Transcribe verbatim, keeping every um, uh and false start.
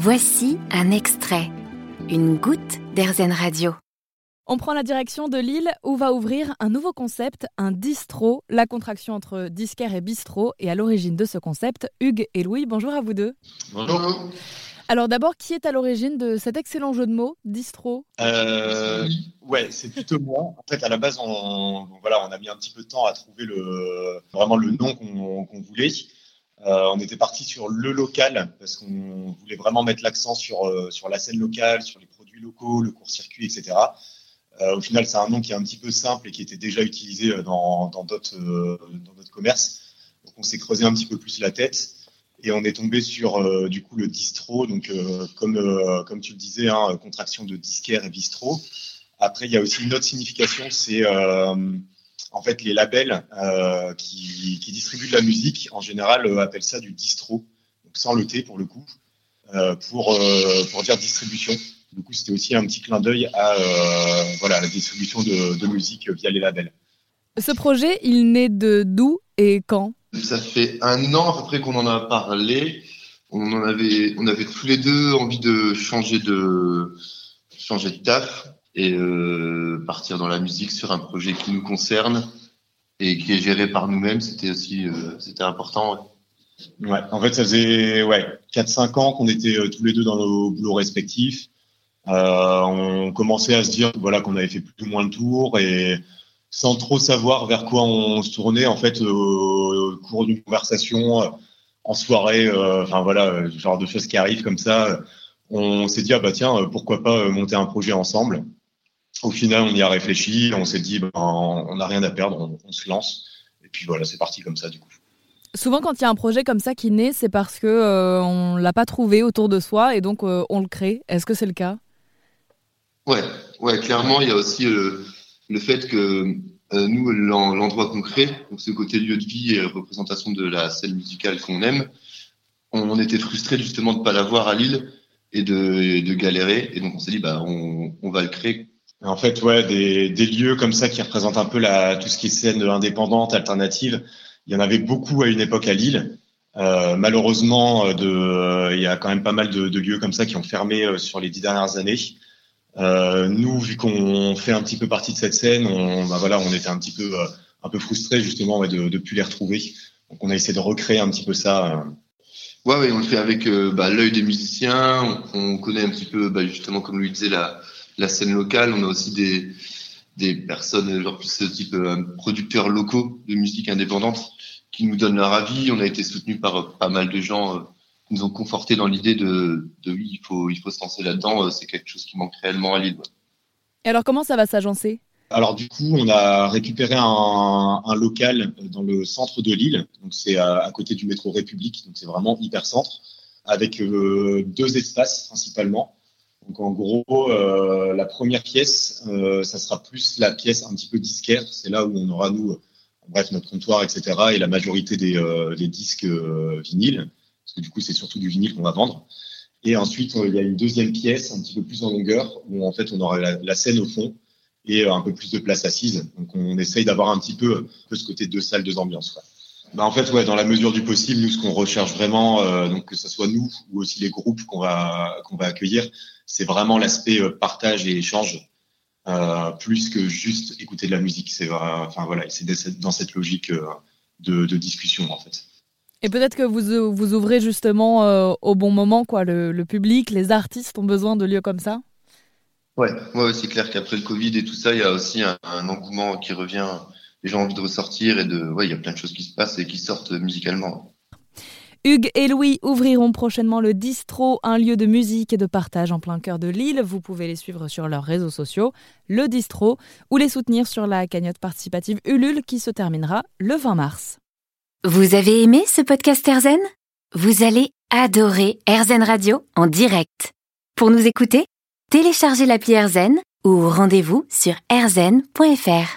Voici un extrait, une goutte d'Airzen Radio. On prend la direction de Lille où va ouvrir un nouveau concept, un distrot, la contraction entre disquaire et bistrot. Et à l'origine de ce concept, Hugues et Louis, bonjour à vous deux. Bonjour. Alors d'abord, qui est à l'origine de cet excellent jeu de mots, distrot ? euh, Ouais, c'est plutôt moi. En fait, à la base, on, voilà, on a mis un petit peu de temps à trouver le, vraiment le nom qu'on, qu'on voulait. Euh, on était parti sur le local parce qu'on voulait vraiment mettre l'accent sur, euh, sur la scène locale, sur les produits locaux, le court-circuit, et cetera. Euh, au final, c'est un nom qui est un petit peu simple et qui était déjà utilisé dans, dans, d'autres, euh, dans d'autres commerces. Donc, on s'est creusé un petit peu plus la tête et on est tombé sur euh, du coup le distrot. Donc, euh, comme, euh, comme tu le disais, hein, contraction de disquaire et bistrot. Après, il y a aussi une autre signification, c'est euh, en fait les labels euh, qui, qui distribuent de la musique. En général, euh, appellent ça du distrot, donc sans le T pour le coup, euh, pour, euh, pour dire distribution. Du coup, c'était aussi un petit clin d'œil à, euh, voilà, à la distribution de, de musique via les labels. Ce projet, il naît de d'où et quand ? Ça fait un an à peu près qu'on en a parlé. On, en avait, on avait tous les deux envie de changer de, changer de taf et euh, partir dans la musique sur un projet qui nous concerne et qui est géré par nous-mêmes. C'était aussi euh, c'était important, ouais. Ouais, en fait, ça faisait ouais, quatre cinq ans qu'on était euh, tous les deux dans nos boulots respectifs. Euh, on commençait à se dire voilà, qu'on avait fait plus ou moins le tour et sans trop savoir vers quoi on se tournait, en fait, euh, au cours d'une conversation, en soirée, euh, enfin voilà, genre de choses qui arrivent comme ça, on s'est dit ah bah tiens, pourquoi pas monter un projet ensemble. Au final, on y a réfléchi, on s'est dit ben, on n'a rien à perdre, on, on se lance et puis voilà, c'est parti comme ça du coup. Souvent, quand il y a un projet comme ça qui naît, c'est parce que euh, on l'a pas trouvé autour de soi et donc euh, on le crée. Est-ce que c'est le cas ? Ouais, ouais, clairement, il y a aussi euh, le fait que euh, nous, l'en, l'endroit concret, donc ce côté lieu de vie et représentation de la scène musicale qu'on aime, on était frustrés justement de ne pas l'avoir à Lille et de, et de galérer. Et donc, on s'est dit, bah, on, on va le créer. En fait, ouais, des, des lieux comme ça qui représentent un peu la, tout ce qui est scène indépendante, alternative, il y en avait beaucoup à une époque à Lille. Euh, malheureusement, de, euh, il y a quand même pas mal de, de lieux comme ça qui ont fermé euh, sur les dix dernières années. Euh, nous, vu qu'on fait un petit peu partie de cette scène, on, bah voilà, on était un petit peu, euh, un peu frustrés justement ouais, de ne plus les retrouver. Donc, on a essayé de recréer un petit peu ça. Ouais, ouais on le fait avec euh, bah, l'œil des musiciens. On, on connaît un petit peu, bah, justement, comme lui disait, la, la scène locale. On a aussi des, des personnes, genre plus type euh, producteurs locaux de musique indépendante qui nous donnent leur avis. On a été soutenus par euh, pas mal de gens. Euh, nous ont conforté dans l'idée de, de oui, il faut, il faut se lancer là-dedans, c'est quelque chose qui manque réellement à Lille. Et alors, comment ça va s'agencer ? Alors, du coup, on a récupéré un, un local dans le centre de Lille, donc c'est à, à côté du métro République, donc c'est vraiment hyper centre, avec euh, deux espaces principalement. Donc, en gros, euh, la première pièce, euh, ça sera plus la pièce un petit peu disquaire, c'est là où on aura, nous, bref, notre comptoir, et cetera, et la majorité des, euh, des disques euh, vinyles. Parce que du coup, c'est surtout du vinyle qu'on va vendre. Et ensuite, il y a une deuxième pièce, un petit peu plus en longueur, où en fait, on aura la, la scène au fond et un peu plus de place assise. Donc, on essaye d'avoir un petit peu, un peu ce côté deux salles, deux ambiances. Ouais. Bah, en fait, ouais, dans la mesure du possible, nous, ce qu'on recherche vraiment, euh, donc que ce soit nous ou aussi les groupes qu'on va, qu'on va accueillir, c'est vraiment l'aspect euh, partage et échange, euh, plus que juste écouter de la musique. C'est, euh, enfin, voilà, c'est dans cette logique euh, de, de discussion, en fait. Et peut-être que vous, vous ouvrez justement euh, au bon moment, quoi. Le, le public, les artistes ont besoin de lieux comme ça. Ouais, ouais, c'est clair qu'après le Covid et tout ça, il y a aussi un, un engouement qui revient. Les gens ont envie de ressortir et de, ouais, il y a plein de choses qui se passent et qui sortent musicalement. Hugues et Louis ouvriront prochainement le Distrot, un lieu de musique et de partage en plein cœur de Lille. Vous pouvez les suivre sur leurs réseaux sociaux, le Distrot, ou les soutenir sur la cagnotte participative Ulule qui se terminera le vingt mars. Vous avez aimé ce podcast Airzen ? Vous allez adorer Airzen Radio en direct. Pour nous écouter, téléchargez l'appli Airzen ou rendez-vous sur airzen point f r.